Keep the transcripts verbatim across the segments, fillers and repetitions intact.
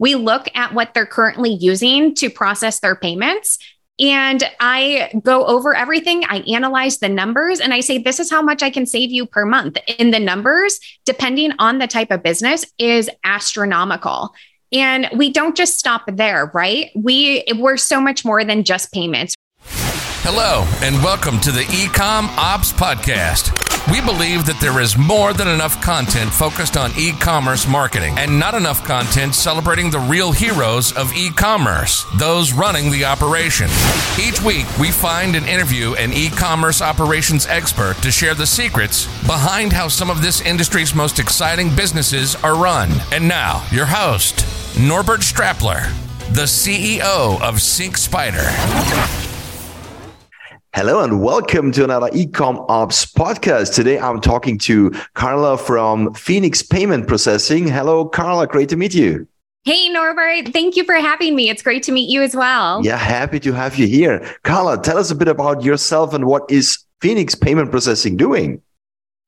We look at what they're currently using to process their payments. And I go over everything. I analyze the numbers and I say, this is how much I can save you per month. And the numbers, depending on the type of business, is astronomical. And we don't just stop there, right? We, we're so much more than just payments. Hello, and welcome to the Ecom Ops Podcast. We believe that there is more than enough content focused on e-commerce marketing and not enough content celebrating the real heroes of e-commerce, those running the operation. Each week, we find and interview an e-commerce operations expert to share the secrets behind how some of this industry's most exciting businesses are run. And now, your host, Norbert Strappler, the C E O of SyncSpider. Hello and welcome to another Ecom Ops podcast. Today I'm talking to Carla from Phoenix Payment Processing. Hello, Carla. Great to meet you. Hey, Norbert. Thank you for having me. It's great to meet you as well. Yeah, happy to have you here. Carla, tell us a bit about yourself and what is Phoenix Payment Processing doing?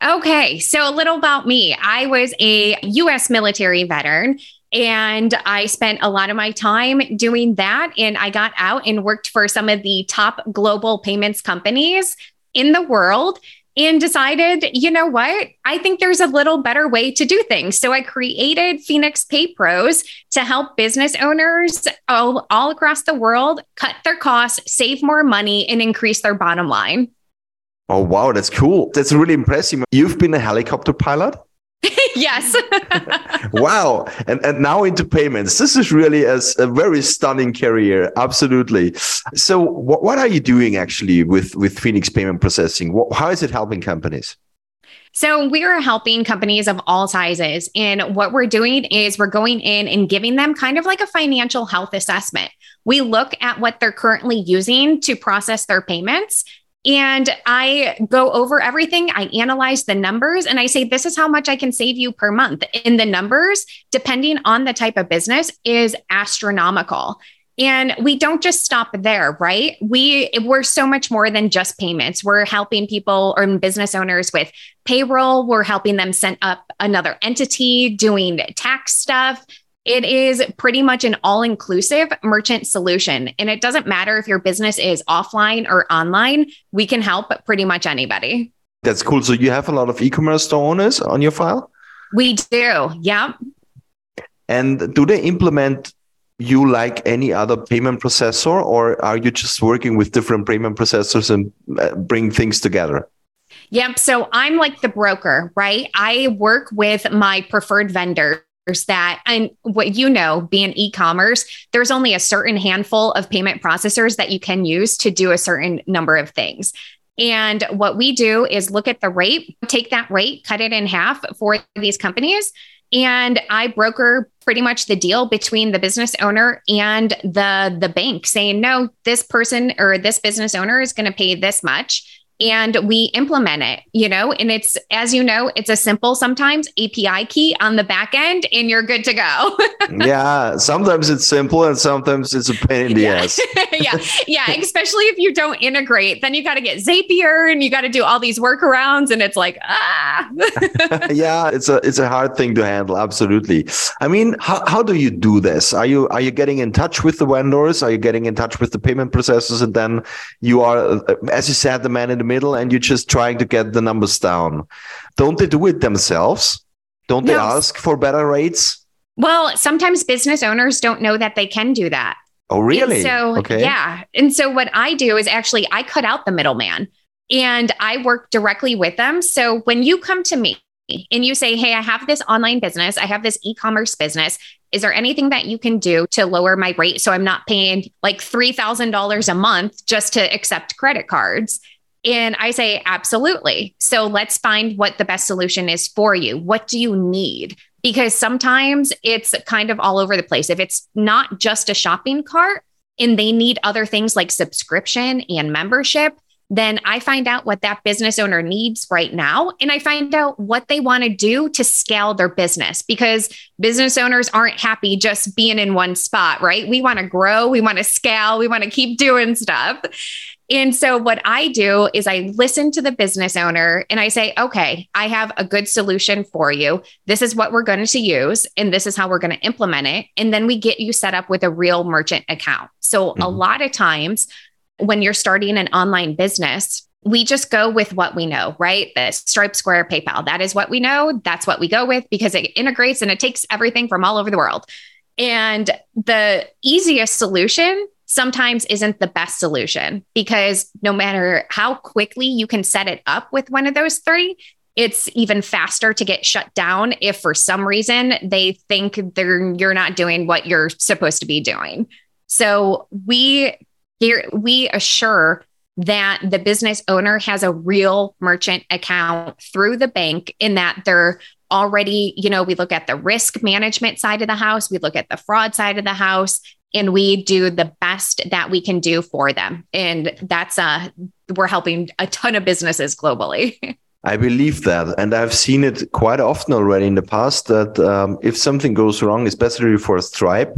Okay, so a little about me. I was a U S military veteran. And I spent a lot of my time doing that. And I got out and worked for some of the top global payments companies in the world and decided, you know what? I think there's a little better way to do things. So I created Phoenix PayPros to help business owners all, all across the world cut their costs, save more money, and increase their bottom line. Oh, wow. That's cool. That's really impressive. You've been a helicopter pilot? Yes. Wow. And and now into payments. This is really a, a very stunning career. Absolutely. So what, what are you doing actually with, with Phoenix Payment Processing? What, how is it helping companies? So we are helping companies of all sizes. And what we're doing is we're going in and giving them kind of like a financial health assessment. We look at what they're currently using to process their payments. And I go over everything. I analyze the numbers and I say, this is how much I can save you per month. And the numbers, depending on the type of business, is astronomical. And we don't just stop there, right? We, we're so much more than just payments. We're helping people or business owners with payroll. We're helping them set up another entity, doing tax stuff. It is pretty much an all-inclusive merchant solution. And it doesn't matter if your business is offline or online, we can help pretty much anybody. That's cool. So you have a lot of e-commerce store owners on your file? We do, yeah. And do they implement you like any other payment processor, or are you just working with different payment processors and bring things together? Yep. So I'm like the broker, right? I work with my preferred vendor. That and what you know, being e-commerce, there's only a certain handful of payment processors that you can use to do a certain number of things. And what we do is look at the rate, take that rate, cut it in half for these companies. And I broker pretty much the deal between the business owner and the, the bank saying, no, this person or this business owner is going to pay this much. And we implement it, you know, and it's, as you know, it's a simple, sometimes A P I key on the back end and you're good to go. Yeah. Sometimes it's simple and sometimes it's a pain in the yeah. ass. yeah. Yeah. Especially if you don't integrate, then you got to get Zapier and you got to do all these workarounds and it's like, ah. yeah. It's a, it's a hard thing to handle. Absolutely. I mean, how, how do you do this? Are you, are you getting in touch with the vendors? Are you getting in touch with the payment processors? And then you are, as you said, the man in the middle and you're just trying to get the numbers down. Don't they do it themselves? Don't no. they ask for better rates? Well, sometimes business owners don't know that they can do that. Oh, really? And so, okay. Yeah. And so what I do is actually I cut out the middleman and I work directly with them. So when you come to me and you say, hey, I have this online business, I have this e-commerce business. Is there anything that you can do to lower my rate so I'm not paying like three thousand dollars a month just to accept credit cards? And I say, absolutely. So let's find what the best solution is for you. What do you need? Because sometimes it's kind of all over the place. If it's not just a shopping cart and they need other things like subscription and membership, then I find out what that business owner needs right now. And I find out what they want to do to scale their business, because business owners aren't happy just being in one spot, right? We want to grow, we want to scale, we want to keep doing stuff. And so what I do is I listen to the business owner and I say, okay, I have a good solution for you. This is what we're going to use, and this is how we're going to implement it. And then we get you set up with a real merchant account. So mm-hmm. a lot of times when you're starting an online business, we just go with what we know, right? The Stripe, Square, PayPal. That is what we know. That's what we go with because it integrates and it takes everything from all over the world. And the easiest solution sometimes isn't the best solution, because no matter how quickly you can set it up with one of those three, it's even faster to get shut down if for some reason they think they're you're not doing what you're supposed to be doing. So we we assure that the business owner has a real merchant account through the bank, in that they're already, you know, we look at the risk management side of the house, we look at the fraud side of the house, and we do the best that we can do for them. And that's, uh, we're helping a ton of businesses globally. I believe that. And I've seen it quite often already in the past that um, if something goes wrong, especially for Stripe,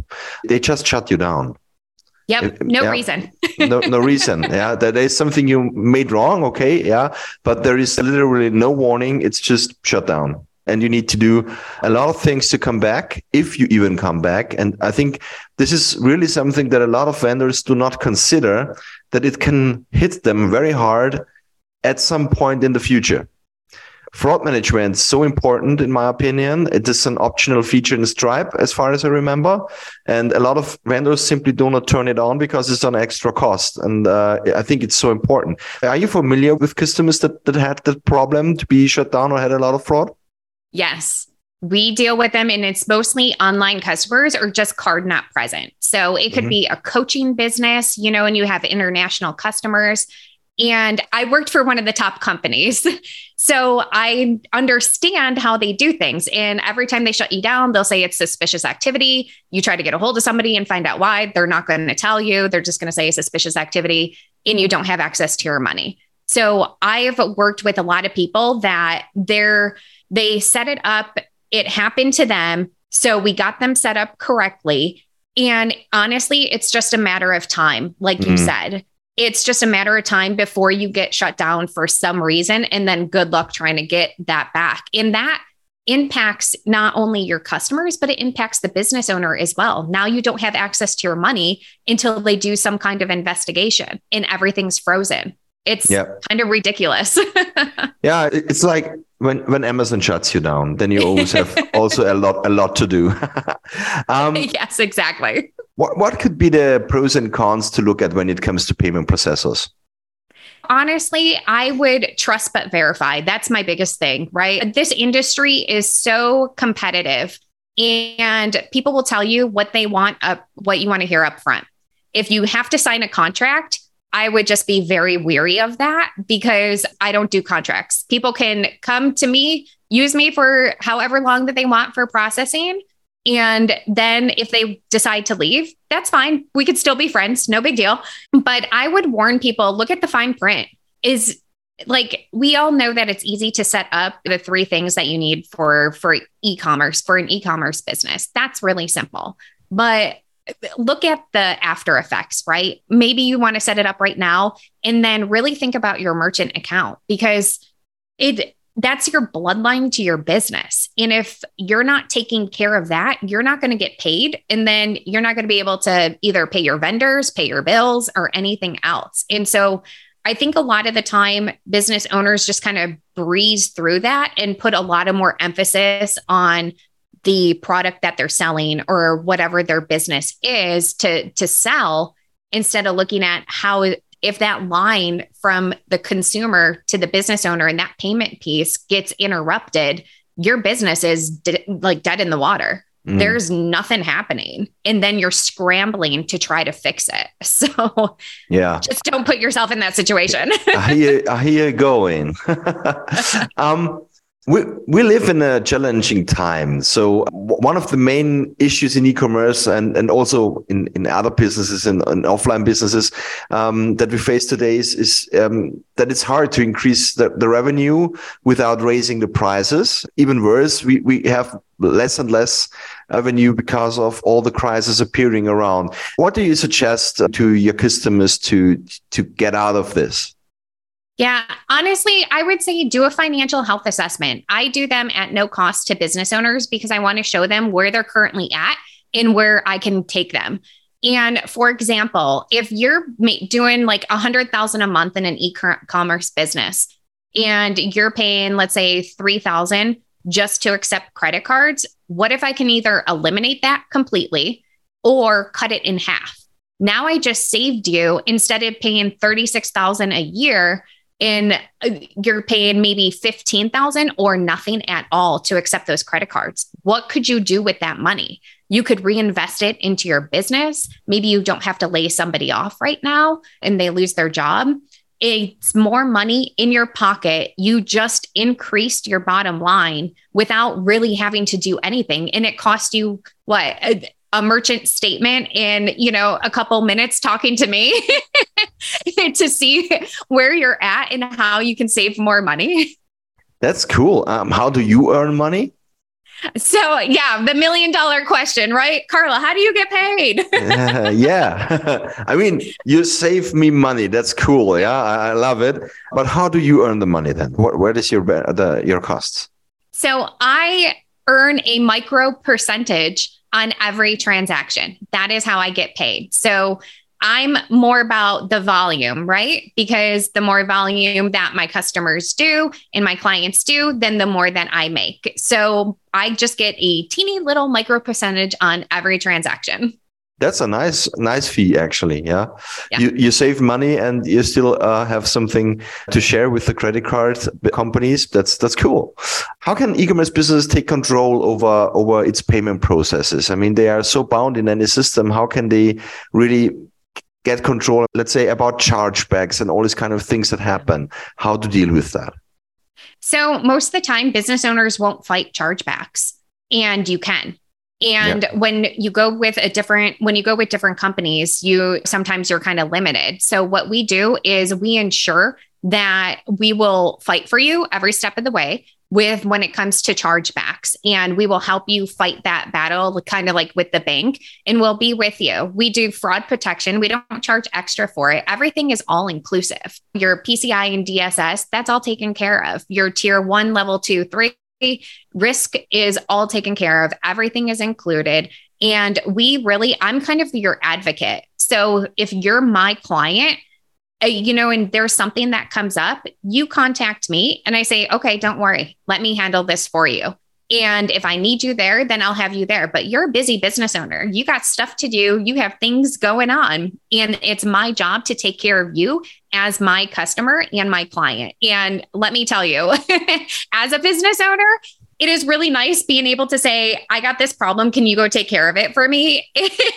they just shut you down. Yep. No yeah. reason. no, no reason. Yeah. That is something you made wrong. Okay. Yeah. But there is literally no warning. It's just shut down. And you need to do a lot of things to come back, if you even come back. And I think this is really something that a lot of vendors do not consider, that it can hit them very hard at some point in the future. Fraud management is so important, in my opinion. It is an optional feature in Stripe, as far as I remember. And a lot of vendors simply do not turn it on because it's an extra cost. And uh, I think it's so important. Are you familiar with customers that, that had that problem to be shut down or had a lot of fraud? Yes, we deal with them, and it's mostly online customers or just card not present. So it could mm-hmm. be a coaching business, you know, and you have international customers. And I worked for one of the top companies, so I understand how they do things. And every time they shut you down, they'll say it's suspicious activity. You try to get a hold of somebody and find out why. They're not going to tell you. They're just going to say suspicious activity, and you don't have access to your money. So I've worked with a lot of people that they're They set it up. It happened to them. So we got them set up correctly. And honestly, it's just a matter of time. Like mm-hmm. you said, it's just a matter of time before you get shut down for some reason. And then good luck trying to get that back. And that impacts not only your customers, but it impacts the business owner as well. Now you don't have access to your money until they do some kind of investigation, and everything's frozen. It's yep. kind of ridiculous. Yeah, it's like when, when Amazon shuts you down, then you always have also a lot a lot to do. um, yes, exactly. What what could be the pros and cons to look at when it comes to payment processors? Honestly, I would trust but verify. That's my biggest thing, right? This industry is so competitive, and people will tell you what they want up, what you want to hear up front. If you have to sign a contract, I would just be very weary of that, because I don't do contracts. People can come to me, use me for however long that they want for processing. And then if they decide to leave, that's fine. We could still be friends. No big deal. But I would warn people, look at the fine print. Is like, we all know that it's easy to set up the three things that you need for, for e-commerce, for an e-commerce business. That's really simple. But look at the after effects, right? Maybe you want to set it up right now, and then really think about your merchant account, because it that's your bloodline to your business. And if you're not taking care of that, you're not going to get paid. And then you're not going to be able to either pay your vendors, pay your bills, or anything else. And so I think a lot of the time business owners just kind of breeze through that and put a lot of more emphasis on the product that they're selling or whatever their business is to, to sell, instead of looking at how, if that line from the consumer to the business owner and that payment piece gets interrupted, your business is de- like dead in the water. Mm. There's nothing happening. And then you're scrambling to try to fix it. So yeah, just don't put yourself in that situation. I hear, I hear going. um, We we live in a challenging time. So one of the main issues in e-commerce and, and also in, in other businesses and, and offline businesses um, that we face today is, is um, that it's hard to increase the, the revenue without raising the prices. Even worse, we, we have less and less revenue because of all the crises appearing around. What do you suggest to your customers to to get out of this? Yeah, honestly, I would say do a financial health assessment. I do them at no cost to business owners because I want to show them where they're currently at and where I can take them. And for example, if you're doing like one hundred thousand dollars a month in an e-commerce business and you're paying, let's say three thousand dollars just to accept credit cards, what if I can either eliminate that completely or cut it in half? Now I just saved you, instead of paying thirty-six thousand dollars a year, and you're paying maybe fifteen thousand dollars or nothing at all to accept those credit cards. What could you do with that money? You could reinvest it into your business. Maybe you don't have to lay somebody off right now and they lose their job. It's more money in your pocket. You just increased your bottom line without really having to do anything. And it cost you what? A, a merchant statement in, you know, a couple minutes talking to me to see where you're at and how you can save more money. That's cool. Um, how do you earn money? So yeah, the million dollar question, right? Carla, how do you get paid? uh, yeah. I mean, you save me money. That's cool. Yeah, I, I love it. But how do you earn the money then? What, where is your, the, your costs? So I earn a micro percentage on every transaction. That is how I get paid. So I'm more about the volume, right? Because the more volume that my customers do and my clients do, then the more that I make. So I just get a teeny little micro percentage on every transaction. That's a nice, nice fee, actually. Yeah, yeah. You, you save money and you still uh, have something to share with the credit card companies. That's that's cool. How can e-commerce businesses take control over over its payment processes? I mean, they are so bound in any system. How can they really get control? Let's say about chargebacks and all these kind of things that happen. How to deal with that? So most of the time, business owners won't fight chargebacks, and you can. And yeah. when you go with a different, when you go with different companies, you sometimes you're kind of limited. So what we do is we ensure that we will fight for you every step of the way with when it comes to chargebacks, and we will help you fight that battle, kind of like with the bank, and we'll be with you. We do fraud protection. We don't charge extra for it. Everything is all inclusive. Your P C I and D S S, that's all taken care of. Your tier one, level two, three. Risk is all taken care of. Everything is included. And we really, I'm kind of your advocate. So if you're my client, you know, and there's something that comes up, you contact me and I say, okay, don't worry. Let me handle this for you. And if I need you there, then I'll have you there. But you're a busy business owner. You got stuff to do. You have things going on. And it's my job to take care of you as my customer and my client. And let me tell you, as a business owner, it is really nice being able to say, I got this problem. Can you go take care of it for me?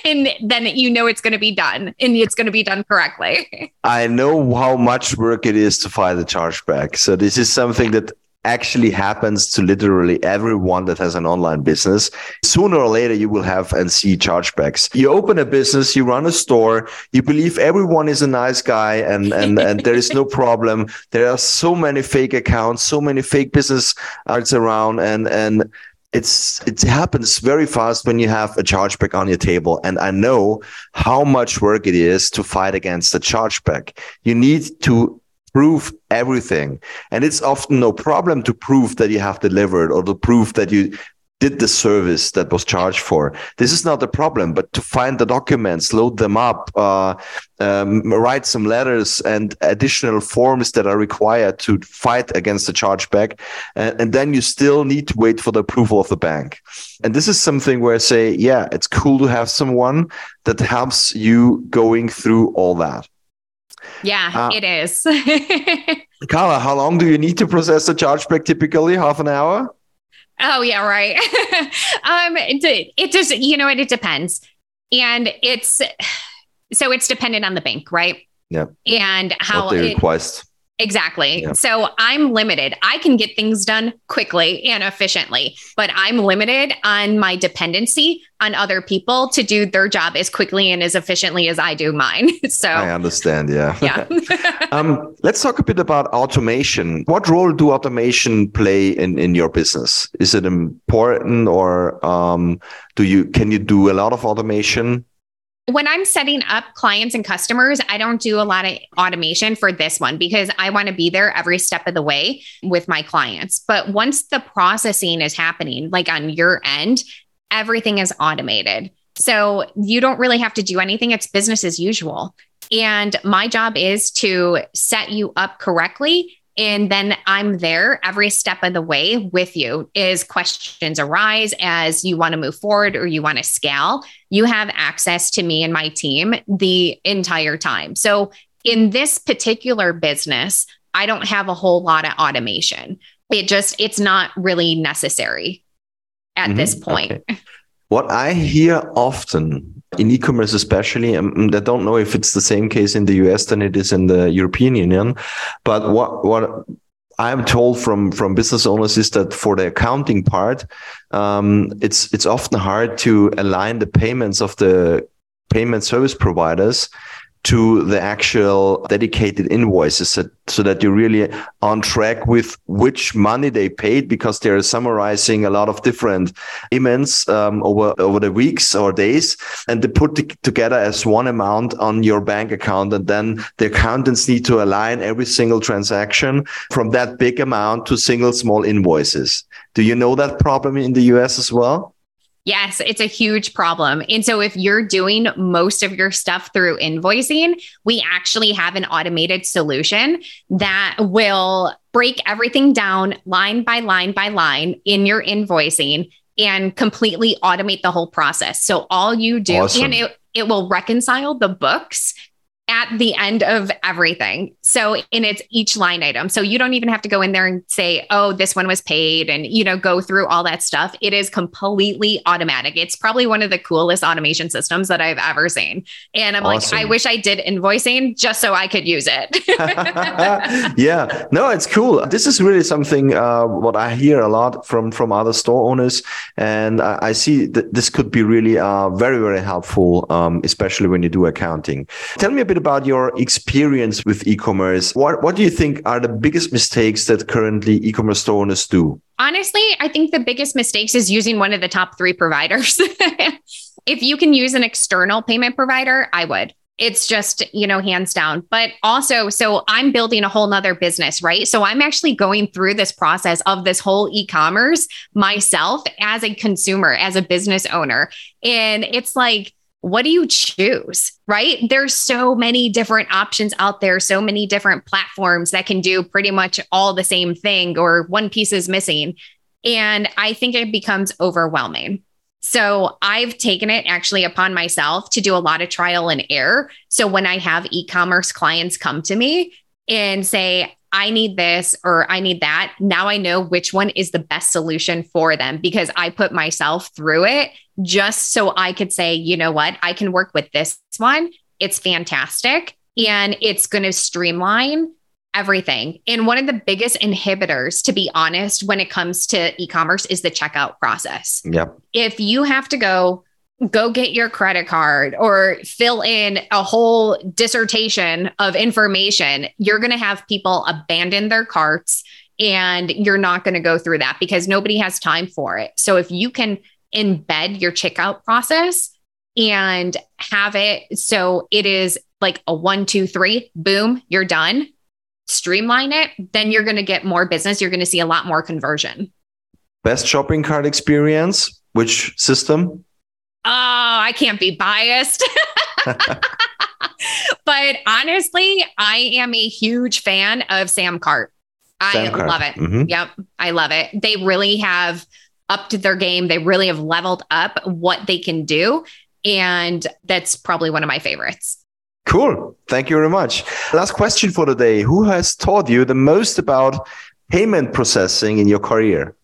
And then you know it's going to be done and it's going to be done correctly. I know how much work it is to fight a chargeback. So this is something that actually happens to literally everyone that has an online business. Sooner or later, you will have and see chargebacks. You open a business, you run a store, you believe everyone is a nice guy and, and, and there is no problem. There are so many fake accounts, so many fake business arts around, and, and it's it happens very fast when you have a chargeback on your table. And I know how much work it is to fight against a chargeback. You need to prove everything. And it's often no problem to prove that you have delivered or to prove that you did the service that was charged for. This is not the problem, but to find the documents, load them up, uh, um, write some letters and additional forms that are required to fight against the chargeback. Uh, and then you still need to wait for the approval of the bank. And this is something where I say, yeah, it's cool to have someone that helps you going through all that. Yeah, uh, it is. Carla, how long do you need to process a chargeback typically? Half an hour? Oh, yeah, right. um, it, it just, you know, it, it depends. And it's, so it's dependent on the bank, right? Yeah. And how it request. Exactly. Yeah. So I'm limited. I can get things done quickly and efficiently, but I'm limited on my dependency on other people to do their job as quickly and as efficiently as I do mine. So I understand. Yeah. Yeah. um, let's talk a bit about automation. What role do automation play in, in your business? Is it important, or um, do you can you do a lot of automation? When I'm setting up clients and customers, I don't do a lot of automation for this one because I want to be there every step of the way with my clients. But once the processing is happening, like on your end, everything is automated. So you don't really have to do anything. It's business as usual. And my job is to set you up correctly. And then I'm there every step of the way with you. As questions arise, as you want to move forward or you want to scale, you have access to me and my team the entire time. So in this particular business, I don't have a whole lot of automation. It just, it's not really necessary at mm-hmm. this point. Okay. What I hear often in e-commerce, especially, and I don't know if it's the same case in the U S than it is in the European Union, but what what I'm told from from business owners is that for the accounting part, um, it's it's often hard to align the payments of the payment service providers to the actual dedicated invoices, so, so that you're really on track with which money they paid, because they're summarizing a lot of different payments um, over, over the weeks or days, and they put it together as one amount on your bank account. And then the accountants need to align every single transaction from that big amount to single small invoices. Do you know that problem in the U S as well? Yes, it's a huge problem. And so if you're doing most of your stuff through invoicing, we actually have an automated solution that will break everything down line by line by line in your invoicing and completely automate the whole process. So all you do, awesome. and it, it will reconcile the books at the end of everything. So, and it's each line item. So you don't even have to go in there and say, oh, this one was paid, and, you know, go through all that stuff. It is completely automatic. It's probably one of the coolest automation systems that I've ever seen. And I'm awesome. like, I wish I did invoicing just so I could use it. Yeah, no, it's cool. This is really something, uh, what I hear a lot from, from other store owners. And I, I see that this could be really, uh, very, very helpful, um, especially when you do accounting. Tell me a bit about your experience with e-commerce. What what do you think are the biggest mistakes that currently e-commerce store owners do? Honestly, I think the biggest mistakes is using one of the top three providers. If you can use an external payment provider, I would. It's just, you know, hands down. But also, so I'm building a whole nother business, right? So I'm actually going through this process of this whole e-commerce myself as a consumer, as a business owner. And it's like, what do you choose, right? There's so many different options out there, so many different platforms that can do pretty much all the same thing, or one piece is missing. And I think it becomes overwhelming. So I've taken it actually upon myself to do a lot of trial and error. So when I have e-commerce clients come to me and say, I need this or I need that, now I know which one is the best solution for them, because I put myself through it just so I could say, you know what, I can work with this one. It's fantastic. And it's going to streamline everything. And one of the biggest inhibitors, to be honest, when it comes to e-commerce is the checkout process. Yep. If you have to go Go get your credit card or fill in a whole dissertation of information, you're going to have people abandon their carts, and you're not going to go through that because nobody has time for it. So if you can embed your checkout process and have it so it is like a one, two, three, boom, you're done, streamline it, then you're going to get more business. You're going to see a lot more conversion. Best shopping cart experience, which system? Oh, I can't be biased. But honestly, I am a huge fan of Samcart. I Samcart. love it. Mm-hmm. Yep. I love it. They really have upped their game. They really have leveled up what they can do. And that's probably one of my favorites. Cool. Thank you very much. Last question for today. Who has taught you the most about payment processing in your career?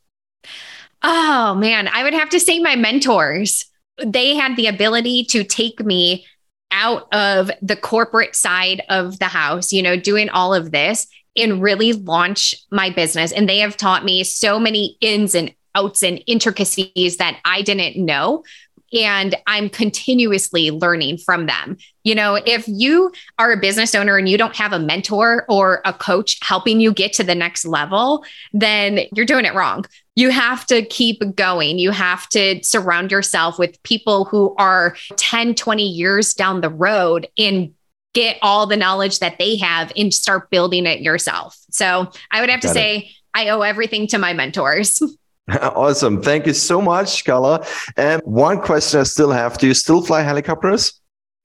Oh, man. I would have to say my mentors. They had the ability to take me out of the corporate side of the house, you know, doing all of this, and really launch my business. And they have taught me so many ins and outs and intricacies that I didn't know. And I'm continuously learning from them. You know, if you are a business owner and you don't have a mentor or a coach helping you get to the next level, then you're doing it wrong. You have to keep going. You have to surround yourself with people who are ten, twenty years down the road and get all the knowledge that they have and start building it yourself. So I would have Got to it. say I owe everything to my mentors. Awesome. Thank you so much, Carla. And one question I still have. Do you still fly helicopters?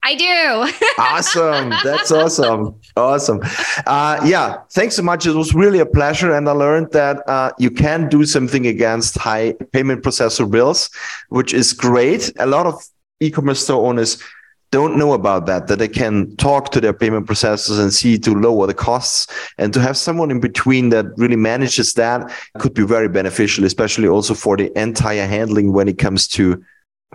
I do. Awesome. That's awesome. Awesome. Uh, yeah. Thanks so much. It was really a pleasure. And I learned that uh, you can do something against high payment processor bills, which is great. A lot of e-commerce store owners don't know about that, that they can talk to their payment processors and see to lower the costs. And to have someone in between that really manages that could be very beneficial, especially also for the entire handling when it comes to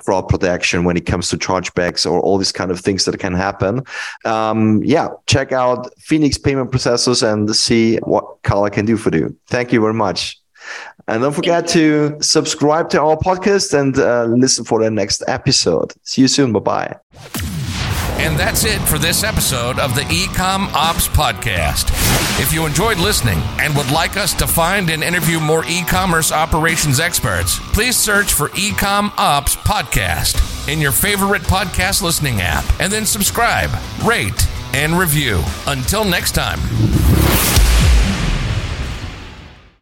fraud protection, when it comes to chargebacks or all these kind of things that can happen. Um, yeah, check out Phoenix Payment Processors and see what Carla can do for you. Thank you very much. And don't forget to subscribe to our podcast and uh, listen for the next episode. See you soon. Bye-bye. And that's it for this episode of the Ecom Ops Podcast. If you enjoyed listening and would like us to find and interview more e-commerce operations experts, please search for Ecom Ops Podcast in your favorite podcast listening app and then subscribe, rate, and review. Until next time.